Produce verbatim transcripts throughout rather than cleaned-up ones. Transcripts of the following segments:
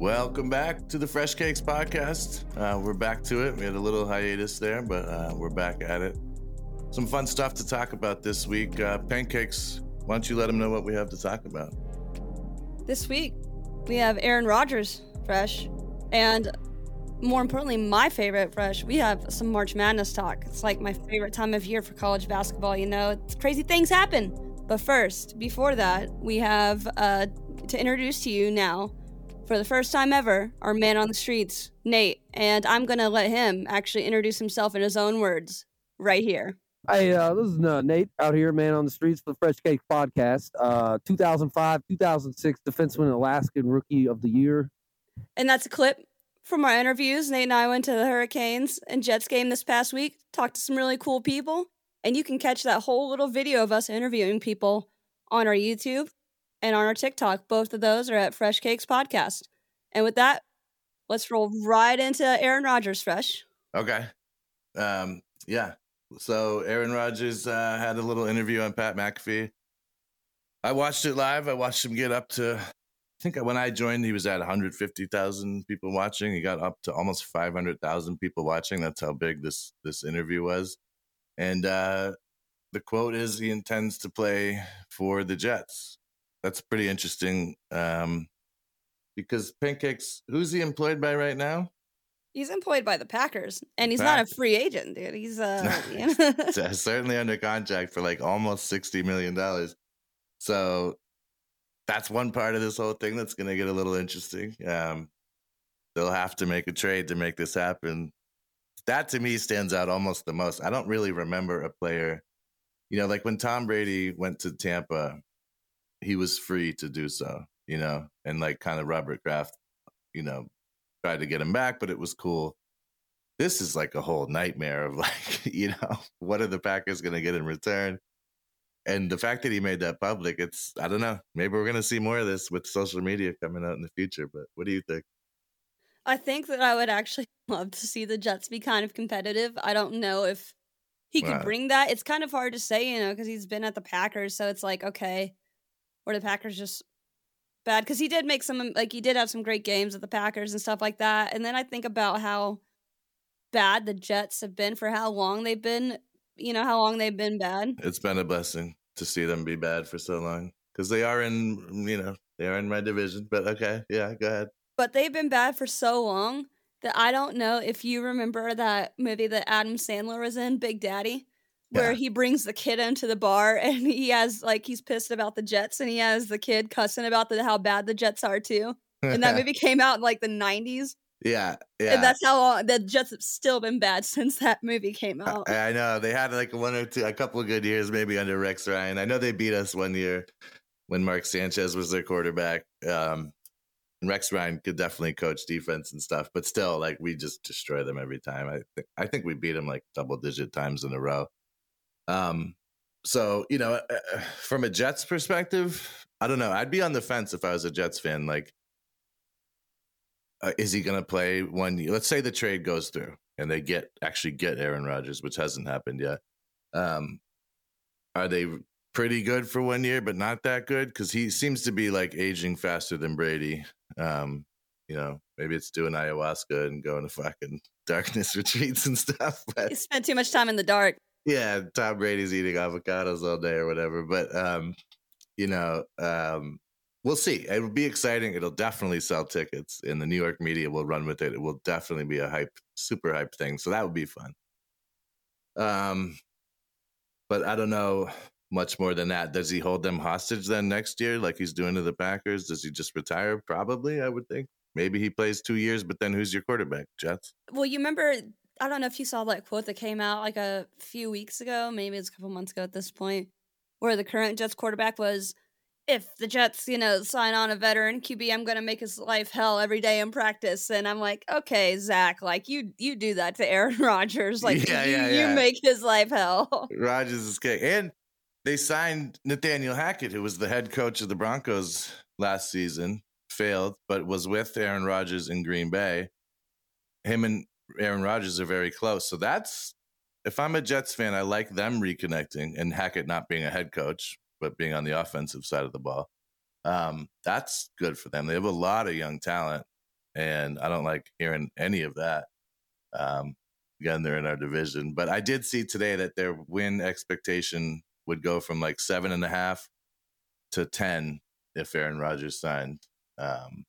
Welcome back to the Fresh Cakes Podcast. Uh, we're back to it. We had a little hiatus there, but uh, we're back at it. Some fun stuff to talk about this week. Uh, pancakes, why don't you let them know what we have to talk about? This week, we have Aaron Rodgers Fresh, and more importantly, my favorite Fresh, we have some March Madness talk. It's like my favorite time of year for college basketball, you know. It's crazy things happen. But first, before that, we have uh, to introduce to you now, for the first time ever, our man on the streets, Nate. And I'm going to let him actually introduce himself in his own words right here. Hey, uh, this is uh, Nate out here, man on the streets for the Fresh Cake Podcast. Uh, two thousand five, two thousand six defenseman, Alaskan Rookie of the Year. And that's a clip from our interviews. Nate and I went to the Hurricanes and Jets game this past week, talked to some really cool people. And you can catch that whole little video of us interviewing people on our YouTube and on our TikTok. Both of those are at Fresh Cakes Podcast. And with that, let's roll right into Aaron Rodgers Fresh. Okay. Um, yeah. So Aaron Rodgers uh, had a little interview on Pat McAfee. I watched it live. I watched him get up to, I think when I joined, he was at one hundred fifty thousand people watching. He got up to almost five hundred thousand people watching. That's how big this, this interview was. And uh, the quote is, he intends to play for the Jets. That's pretty interesting um, because Pancakes, who's he employed by right now? He's employed by the Packers, and he's Packers. Not a free agent, dude. He's uh, you know. certainly under contract for like almost sixty million dollars. So that's one part of this whole thing that's going to get a little interesting. Um, they'll have to make a trade to make this happen. That, to me, stands out almost the most. I don't really remember a player, you know, like when Tom Brady went to Tampa, he was free to do so, you know, and like kind of Robert Kraft, you know, tried to get him back, but it was cool. This is like a whole nightmare of like, you know, what are the Packers going to get in return? And the fact that he made that public, it's, I don't know, maybe we're going to see more of this with social media coming out in the future, but what do you think? I think that I would actually love to see the Jets be kind of competitive. I don't know if he could wow. bring that. It's kind of hard to say, you know, because he's been at the Packers, so it's like, okay. Or the Packers just bad, because he did make some, like he did have some great games with the Packers and stuff like that. And then I think about how bad the Jets have been for how long they've been, you know, how long they've been bad. It's been a blessing to see them be bad for so long, because they are in, you know, they are in my division. But okay, yeah, go ahead. But they've been bad for so long that I don't know if you remember that movie that Adam Sandler was in, Big Daddy. Where yeah. he brings the kid into the bar and he has like, he's pissed about the Jets and he has the kid cussing about the, how bad the Jets are too. And that movie came out in like the nineties. Yeah. Yeah. And that's how long, the Jets have still been bad since that movie came out. I, I know they had like one or two, a couple of good years, maybe under Rex Ryan. I know they beat us one year when Mark Sanchez was their quarterback. Um, and Rex Ryan could definitely coach defense and stuff, but still like we just destroy them every time. I think, I think we beat them like double digit times in a row. Um, so, you know, uh, from a Jets perspective, I don't know. I'd be on the fence if I was a Jets fan. Like, uh, is he going to play one year? Let's say the trade goes through and they get actually get Aaron Rodgers, which hasn't happened yet. Um, are they pretty good for one year, but not that good? Cause he seems to be like aging faster than Brady. Um, you know, maybe it's doing ayahuasca and going to fucking darkness retreats and stuff. But... he spent too much time in the dark. Yeah, Tom Brady's eating avocados all day or whatever. But, um, you know, um, we'll see. It'll be exciting. It'll definitely sell tickets, and the New York media will run with it. It will definitely be a hype, super hype thing. So that would be fun. Um, but I don't know much more than that. Does he hold them hostage then next year like he's doing to the Packers? Does he just retire? Probably, I would think. Maybe he plays two years, but then who's your quarterback, Jets? Well, you remember... I don't know if you saw that quote that came out like a few weeks ago, maybe it's a couple months ago at this point, where the current Jets quarterback was, if the Jets, you know, sign on a veteran Q B, I'm going to make his life hell every day in practice. And I'm like, okay, Zach, like you, you do that to Aaron Rodgers. Like yeah, you, yeah, yeah. you make his life hell. Rodgers is king. And they signed Nathaniel Hackett, who was the head coach of the Broncos last season, failed, but was with Aaron Rodgers in Green Bay. Him and Aaron Rodgers are very close. So that's, if I'm a Jets fan, I like them reconnecting and Hackett not being a head coach, but being on the offensive side of the ball. Um, that's good for them. They have a lot of young talent. and I don't like hearing any of that. Um, again, they're in our division, but I did see today that their win expectation would go from like seven and a half to ten if Aaron Rodgers signed. Um,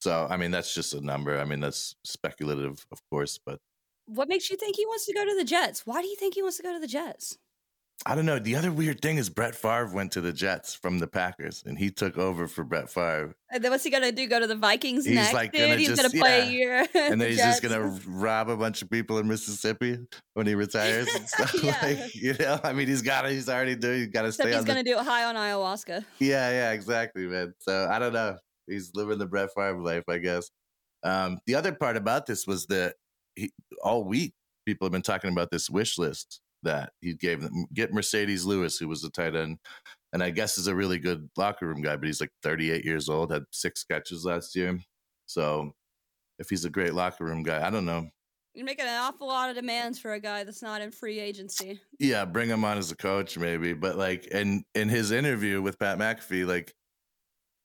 so, I mean, that's just a number. I mean, that's speculative, of course, but. What makes you think he wants to go to the Jets? Why do you think he wants to go to the Jets? I don't know. The other weird thing is Brett Favre went to the Jets from the Packers, and he took over for Brett Favre. And then what's he going to do? Go to the Vikings he's next? Like gonna he's going to play yeah. a year. And then he's Jets. just going to rob a bunch of people in Mississippi when he retires and stuff. yeah. Like, you know, I mean, he's got to, he's already doing, he's got to stay on. Except he's going to do it high on ayahuasca. Yeah, yeah, exactly, man. So I don't know. He's living the Brett Favre life, I guess. Um, the other part about this was that he, all week people have been talking about this wish list that he gave them. Get Mercedes Lewis, who was the tight end, and I guess is a really good locker room guy, but he's like thirty-eight years old, had six catches last year. So if he's a great locker room guy, I don't know. You're making an awful lot of demands for a guy that's not in free agency. Yeah, bring him on as a coach maybe. But like in, in his interview with Pat McAfee, like,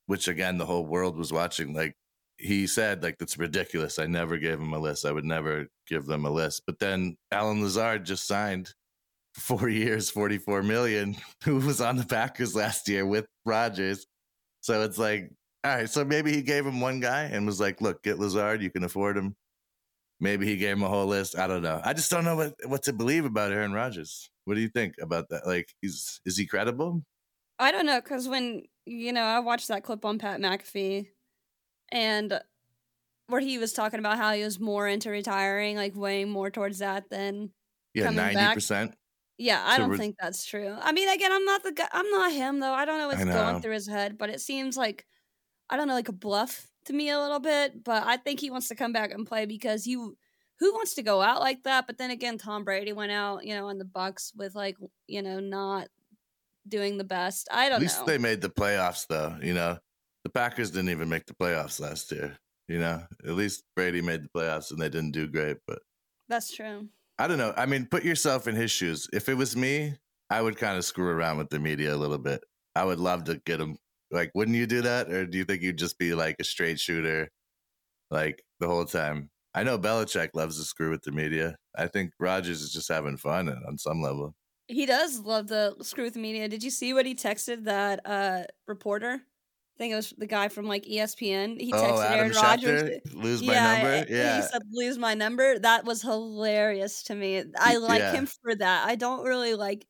which again, the whole world was watching, like, he said, like, that's ridiculous. I never gave him a list. I would never give them a list. But then Alan Lazard just signed four years, forty-four million, who was on the Packers last year with Rodgers. So it's like, all right, so maybe he gave him one guy and was like, look, get Lazard, you can afford him. Maybe he gave him a whole list. I don't know. I just don't know what, what to believe about Aaron Rodgers. What do you think about that? Like, he's, is he credible? I don't know, because when, you know, I watched that clip on Pat McAfee and where he was talking about how he was more into retiring, like weighing more towards that than yeah, coming ninety percent. Back. Yeah, I don't think that's true. I mean, again, I'm not the guy, I'm not him though. I don't know what's going through his head, but it seems like, I don't know, like a bluff to me a little bit. But I think he wants to come back and play because you, who wants to go out like that? But then again, Tom Brady went out, you know, in the Bucks with like, you know, not doing the best. I don't know. At least they made the playoffs though. You know, the Packers didn't even make the playoffs last year. You know, at least Brady made the playoffs and they didn't do great. But that's true. I don't know. I mean, put yourself in his shoes. If it was me, I would kind of screw around with the media a little bit. I would love to get him. Like, wouldn't you do that? Or do you think you'd just be like a straight shooter, like the whole time? I know Belichick loves to screw with the media. I think Rodgers is just having fun on some level. He does love to screw with the media. Did you see what he texted that uh, reporter? I think it was the guy from like E S P N. He texted oh, Aaron Rodgers. Lose my yeah, number. Yeah. He said, lose my number. That was hilarious to me. I like yeah. him for that. I don't really like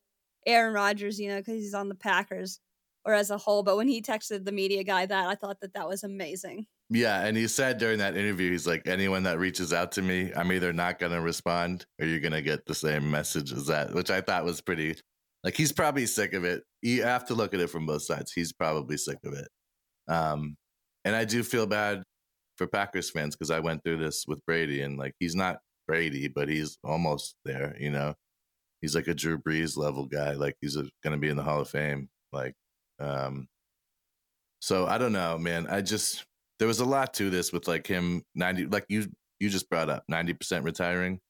Aaron Rodgers, you know, because he's on the Packers or as a whole. But when he texted the media guy that, I thought that that was amazing. Yeah. And he said during that interview, he's like, anyone that reaches out to me, I'm either not going to respond or you're going to get the same message as that, which I thought was pretty, like, he's probably sick of it. You have to look at it from both sides. He's probably sick of it. Um, and I do feel bad for Packers fans because I went through this with Brady and like, he's not Brady, but he's almost there, you know, he's like a Drew Brees level guy. Like he's going to be in the Hall of Fame. Like, um, so I don't know, man. I just, there was a lot to this with like him ninety, like you, you just brought up ninety percent retiring,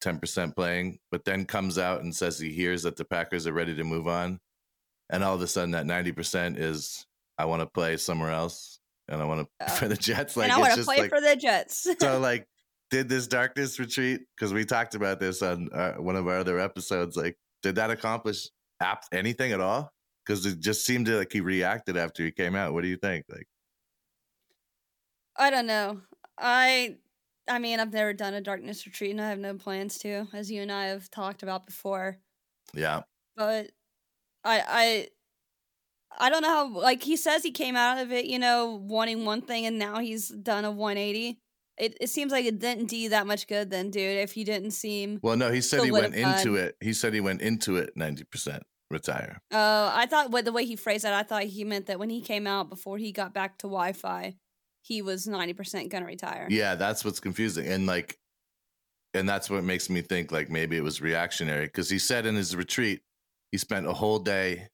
ten percent playing, but then comes out and says he hears that the Packers are ready to move on. And all of a sudden that ninety percent is, I want to play somewhere else, and I want to oh. for the Jets. Like, and I want to play like, for the Jets. So, like, did this darkness retreat? Because we talked about this on our, one of our other episodes. Like, did that accomplish ap- anything at all? Because it just seemed to, like he reacted after he came out. What do you think? Like, I don't know. I, I mean, I've never done a darkness retreat, and I have no plans to, as you and I have talked about before. Yeah, but I, I. I don't know how, like, he says he came out of it, you know, wanting one thing, and now he's done a one eighty. It it seems like it didn't do you that much good then, dude, if you didn't seem Well, no, he said solidified. he went into it. He said he went into it ninety percent retire. Oh, uh, I thought with the way he phrased that, I thought he meant that when he came out before he got back to Wi-Fi, he was ninety percent going to retire. Yeah, that's what's confusing. And, like, and that's what makes me think, like, maybe it was reactionary, because he said in his retreat, he spent a whole day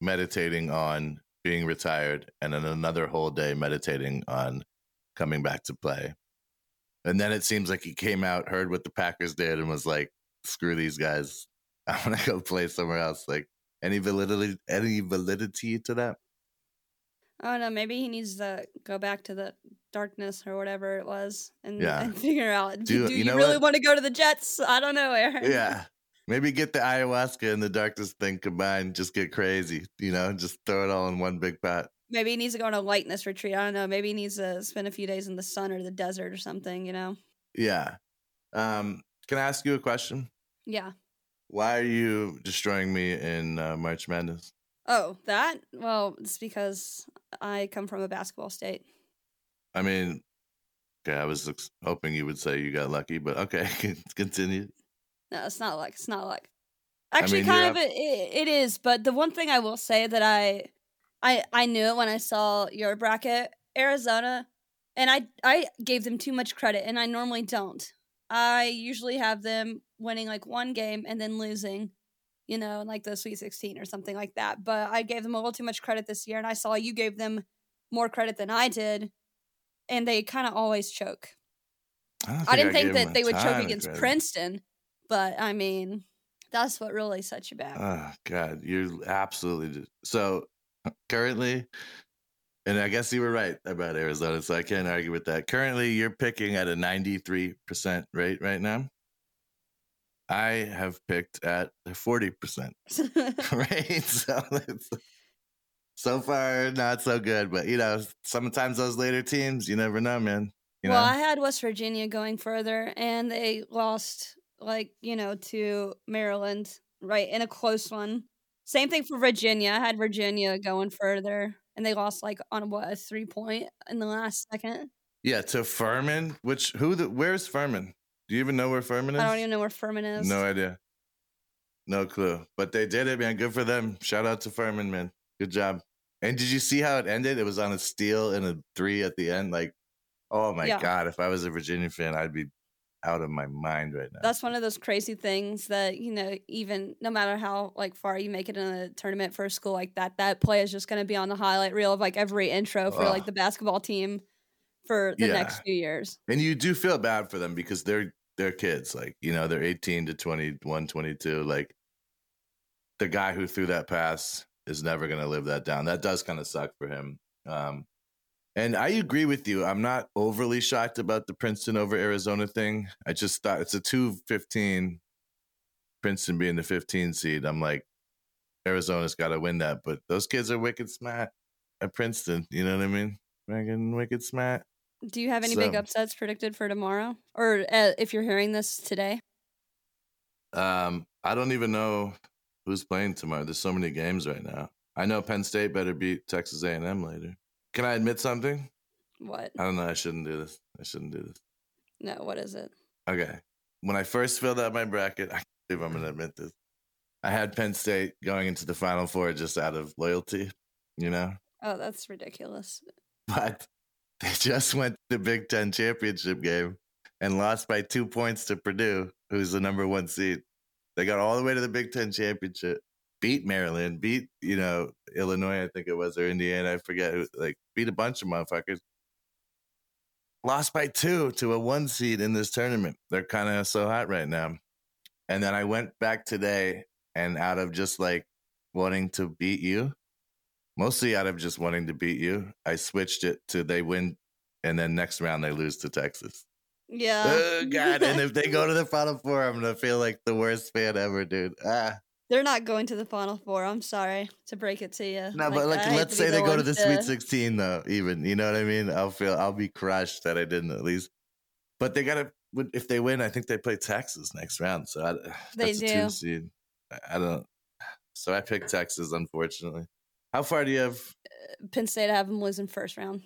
meditating on being retired and then another whole day meditating on coming back to play. And then it seems like he came out, heard what the Packers did and was like, screw these guys. I want to go play somewhere else. Like any validity, any validity to that? Oh no, maybe he needs to go back to the darkness or whatever it was, and, yeah. and figure out, do, do you, you know really what? want to go to the Jets? I don't know, Aaron. Yeah. Maybe get the ayahuasca and the darkness thing combined, just get crazy, you know, just throw it all in one big pot. Maybe he needs to go on a lightness retreat. I don't know. Maybe he needs to spend a few days in the sun or the desert or something, you know? Yeah. Um, can I ask you a question? Yeah. Why are you destroying me in uh, March Madness? Oh, that? Well, it's because I come from a basketball state. I mean, okay, I was hoping you would say you got lucky, but okay, continue. No, it's not luck. It's not luck. Actually, I mean, kind of up- it, it is, but the one thing I will say that I I, I knew it when I saw your bracket, Arizona, and I, I gave them too much credit, and I normally don't. I usually have them winning like one game and then losing, you know, like the Sweet sixteen or something like that. But I gave them a little too much credit this year, and I saw you gave them more credit than I did, and they kind of always choke. I, I didn't I think that they would choke against credit. Princeton, but, I mean, that's what really set you back. Oh, God, you're absolutely – so, currently – and I guess you were right about Arizona, so I can't argue with that. Currently, you're picking at a ninety-three percent rate right now. I have picked at forty percent rate. So, it's, so far, not so good. But, you know, sometimes those later teams, you never know, man. You well, know? I had West Virginia going further, and they lost, like, you know, to Maryland, right, in a close one. Same thing for Virginia. I had Virginia going further. And they lost like on what a three point in the last second. Yeah, to Furman. Which who? The, where's Furman? Do you even know where Furman is? I don't even know where Furman is. No idea. No clue. But they did it, man. Good for them. Shout out to Furman, man. Good job. And did you see how it ended? It was on a steal and a three at the end. Like, oh my yeah. God! If I was a Virginia fan, I'd be out of my mind right now. That's one of those crazy things that, you know, even no matter how like far you make it in a tournament for a school like that, that play is just going to be on the highlight reel of like every intro for Ugh. like the basketball team for the yeah. next few years. And you do feel bad for them because they're they're kids, like, you know, they're eighteen to twenty-one, twenty-two. Like, the guy who threw that pass is never going to live that down. That does kind of suck for him. Um, And I agree with you. I'm not overly shocked about the Princeton over Arizona thing. I just thought it's a two fifteen, Princeton being the fifteen seed. I'm like, Arizona's got to win that. But those kids are wicked smart at Princeton. You know what I mean? Wicked, wicked smart. Do you have any so, big upsets predicted for tomorrow? Or uh, if you're hearing this today? Um, I don't even know who's playing tomorrow. There's so many games right now. I know Penn State better beat Texas A and M later. Can I admit something? What? I don't know. I shouldn't do this. I shouldn't do this. No, what is it? Okay. When I first filled out my bracket, I can't believe I'm going to admit this. I had Penn State going into the Final Four just out of loyalty, you know? Oh, that's ridiculous. But they just went to the Big Ten championship game and lost by two points to Purdue, who's the number one seed. They got all the way to the Big Ten championship. Beat Maryland, beat, you know, Illinois, I think it was, or Indiana, I forget. Like, beat a bunch of motherfuckers. Lost by two to a one seed in this tournament. They're kind of so hot right now. And then I went back today, and out of just, like, wanting to beat you, mostly out of just wanting to beat you, I switched it to they win, and then next round they lose to Texas. Yeah. Oh, God. And if they go to the Final Four, I'm going to feel like the worst fan ever, dude. Ah. They're not going to the Final Four. I'm sorry to break it to you. No, like, but like, let's say the they go to the to... Sweet sixteen, though. Even, you know what I mean? I'll feel I'll be crushed that I didn't at least. But they gotta if they win. I think they play Texas next round. So I, they that's do. A two seed. I don't. So I picked Texas, unfortunately. How far do you have? Uh, Penn State. I have them losing first round.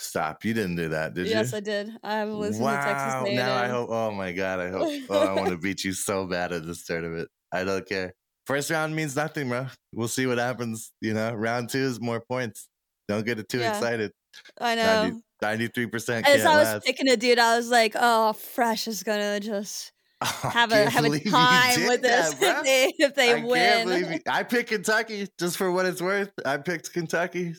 Stop! You didn't do that, did yes, you? Yes, I did. I have them losing wow. to Texas. Wow! Now I hope. Oh my God! I hope. Oh, I want to beat you so bad at this tournament. I don't care. First round means nothing, bro. We'll see what happens. You know, round two is more points. Don't get it too yeah. excited. I know. ninety-three percent. As I was last. picking a dude, I was like, "Oh, Fresh is gonna just oh, have a have a time with this if they, if they I win." Can't I picked Kentucky just for what it's worth. I picked Kentucky.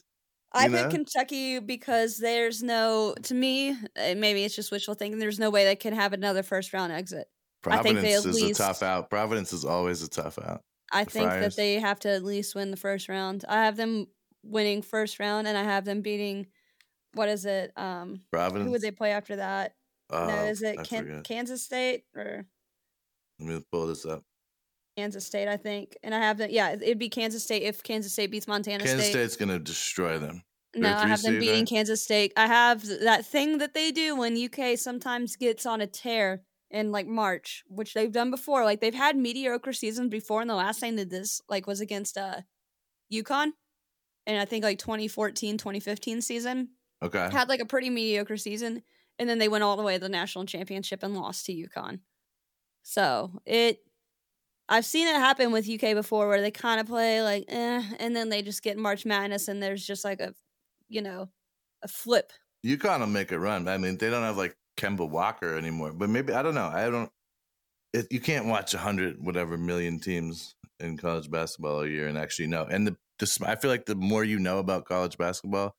I picked Kentucky because there's no, to me, maybe it's just wishful thinking. There's no way they can have another first round exit. Providence I think is least, a tough out. Providence is always a tough out. I the think Friars. that they have to at least win the first round. I have them winning first round, and I have them beating what is it? Um, Providence. Who would they play after that? Uh, no, is it Ken- Kansas State or? Let me pull this up. Kansas State, I think, and I have that. Yeah, it'd be Kansas State if Kansas State beats Montana Kansas State. Kansas State's gonna destroy them. No, I have them beating Kansas State. I have that thing that they do when U K sometimes gets on a tear in like March, which they've done before. Like they've had mediocre seasons before, and the last time they did this like was against uh, UConn, and I think like twenty fourteen, twenty fifteen season. Okay, had like a pretty mediocre season, and then they went all the way to the national championship and lost to UConn. So it, I've seen it happen with U K before, where they kind of play like, eh, and then they just get March Madness, and there's just like a. You know, a flip. UConn will make it run. I mean, they don't have like Kemba Walker anymore, but maybe, I don't know. I don't, it, you can't watch a hundred, whatever million teams in college basketball a year and actually know. And the, the, I feel like the more you know about college basketball,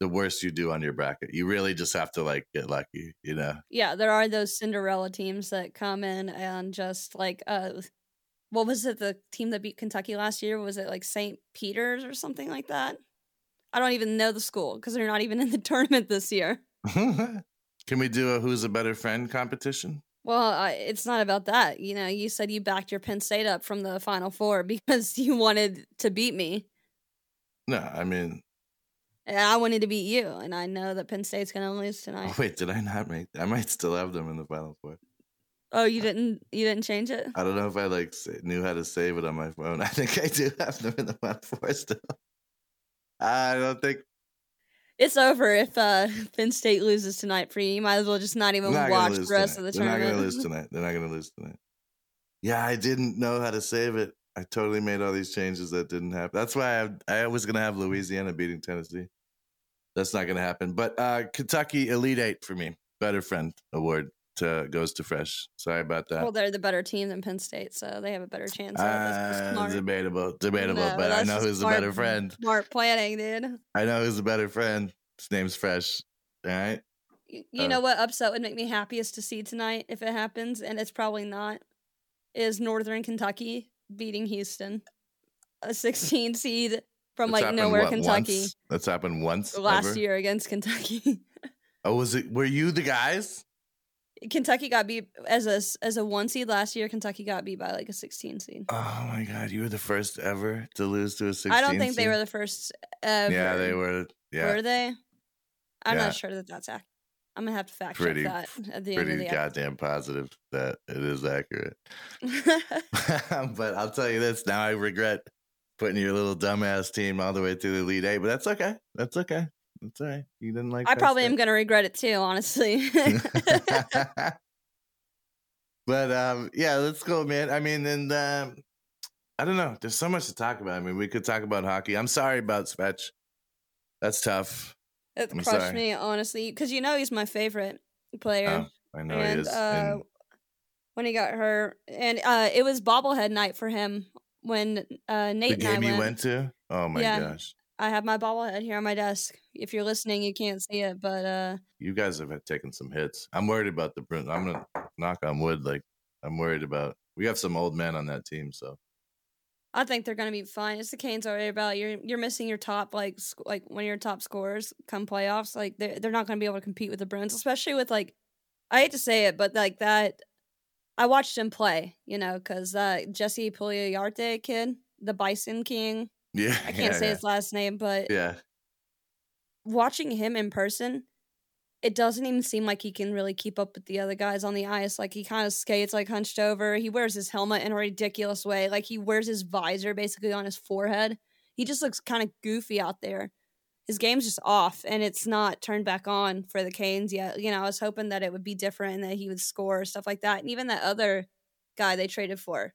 the worse you do on your bracket. You really just have to like get lucky, you know? Yeah. There are those Cinderella teams that come in and just like, uh, what was it? The team that beat Kentucky last year? Was it like Saint Peter's or something like that? I don't even know the school because they're not even in the tournament this year. Can we do a Who's a Better Friend competition? Well, uh, it's not about that. You know, you said you backed your Penn State up from the Final Four because you wanted to beat me. No, I mean. And I wanted to beat you, and I know that Penn State's going to lose tonight. Oh, wait, did I not make that? I might still have them in the Final Four. Oh, you didn't you didn't change it? I don't know if I like knew how to save it on my phone. I think I do have them in the Final Four still. I don't think it's over if uh, Penn State loses tonight for you. You might as well just not even not watch the rest tonight. of the They're tournament. They're not going to lose tonight. They're not going to lose tonight. Yeah, I didn't know how to save it. I totally made all these changes that didn't happen. That's why I, I was going to have Louisiana beating Tennessee. That's not going to happen. But uh, Kentucky Elite Eight for me. Better Friend Award to, goes to Fresh. Sorry about that. Well, they're the better team than Penn State, so they have a better chance. Uh, debatable, debatable, no, but I know who's smart, the better friend. Smart planning, dude. I know who's the better friend. His name's Fresh. All right. You, you uh, know what upset would make me happiest to see tonight, if it happens, and it's probably not, is Northern Kentucky beating Houston, a sixteen seed from like nowhere, what, Kentucky. Once? That's happened once last ever? year against Kentucky. Oh, was it? Were you the guys? Kentucky got beat as a as a one seed last year. Kentucky got beat by like a sixteen seed. Oh my god, you were the first ever to lose to a sixteen seed. I don't think seed. They were the first ever. Yeah, they were. Yeah, were they? I'm yeah. not sure that that's accurate. I'm gonna have to fact pretty, check that at the end of the episode. Pretty goddamn positive that it is accurate. But I'll tell you this: now I regret putting your little dumbass team all the way through the Elite Eight. But that's okay. That's okay. That's all right. You didn't like I probably am going to regret it too, honestly. But, um, yeah, let's go, man. I mean, and um, I don't know. There's so much to talk about. I mean, we could talk about hockey. I'm sorry about Svetch. That's tough. It I'm crushed sorry. me, honestly, because you know he's my favorite player. Oh, I know and, he is. Uh, and... When he got hurt. And uh, it was bobblehead night for him when uh, Nate the game and I you went. went to? Oh, my yeah. gosh. I have my bobblehead here on my desk. If you're listening, you can't see it, but uh, you guys have taken some hits. I'm worried about the Bruins. I'm gonna knock on wood. Like I'm worried about. We have some old men on that team, so I think they're gonna be fine. It's the Canes already about. You're you're missing your top like sc- like one of your top scorers come playoffs. Like they're they're not gonna be able to compete with the Bruins, especially with like. I hate to say it, but like that, I watched him play. You know, because uh, Jesse Pugliarte kid, the Bison King. Yeah, I can't yeah, say yeah. his last name, but yeah. watching him in person, it doesn't even seem like he can really keep up with the other guys on the ice. Like he kind of skates like hunched over. He wears his helmet in a ridiculous way. Like he wears his visor basically on his forehead. He just looks kind of goofy out there. His game's just off, and it's not turned back on for the Canes yet. You know, I was hoping that it would be different and that he would score stuff like that. And even that other guy they traded for.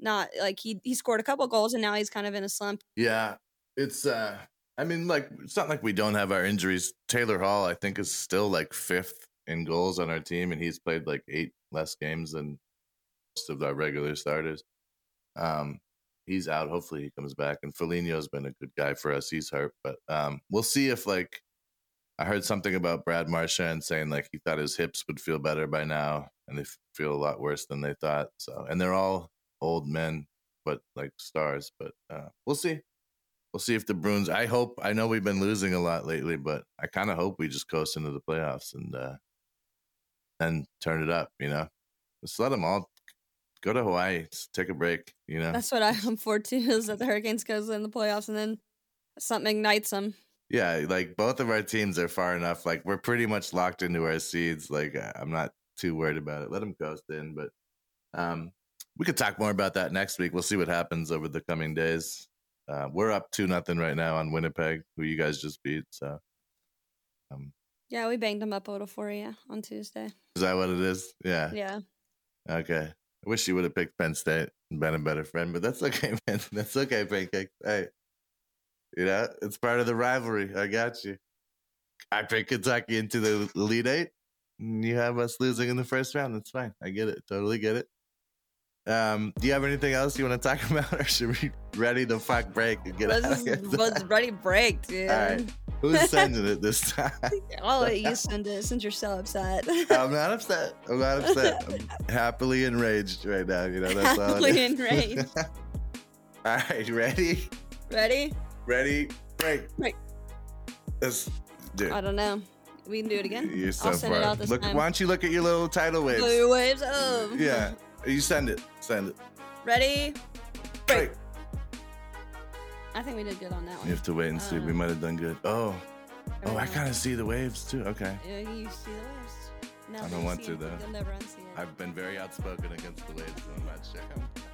Not like he he scored a couple goals and now he's kind of in a slump. Yeah, it's uh I mean, like, it's not like we don't have our injuries. Taylor Hall, I think, is still like fifth in goals on our team, and he's played like eight less games than most of our regular starters. Um, he's out. Hopefully he comes back. And Foligno's been a good guy for us. He's hurt, but um, we'll see if like I heard something about Brad Marchand saying like he thought his hips would feel better by now, and they feel a lot worse than they thought. So, and they're all old men, but like stars, but uh we'll see we'll see if the Bruins, I hope, I know we've been losing a lot lately, but I kind of hope we just coast into the playoffs and uh, and turn it up, you know? Just let them all go to Hawaii, just take a break, you know? That's what I hope for too, is that the Hurricanes goes in the playoffs and then something ignites them. Yeah, like both of our teams are far enough. Like we're pretty much locked into our seeds. Like I'm not too worried about it. Let them coast in, but um, we could talk more about that next week. We'll see what happens over the coming days. Uh, we're up two nothing right now on Winnipeg, who you guys just beat. So, um, yeah, we banged them up a little for you on Tuesday. Is that what it is? Yeah. Yeah. Okay. I wish you would have picked Penn State and been a better friend, but that's okay, man. That's okay, Pancake. Hey. You know, it's part of the rivalry. I got you. I picked Kentucky into the Elite Eight. And you have us losing in the first round. That's fine. I get it. Totally get it. Um, do you have anything else you want to talk about? Or should we ready the fuck break and get let's, out of here? Let's ready break, dude. All right. Who's sending it this time? I'll let you send it since you're so upset. I'm not upset. I'm not upset. I'm happily enraged right now. You know, that's happily all it is. Happily enraged. All right. Ready? Ready? Ready, break. Break. Let's do it. I don't know. We can do it again. You're so I'll send far. It out this look, time. Why don't you look at your little tidal waves? Blue waves. Oh. Yeah. You send it. Send it. Ready, break. break. I think we did good on that one. You have to wait and see. Um, we might have done good. Oh. Oh, know. I kind of see the waves, too. Okay. Yeah, you see the waves. Now I don't want to, though. You'll never unsee it. I've been very outspoken against the waves, so I'm not sure.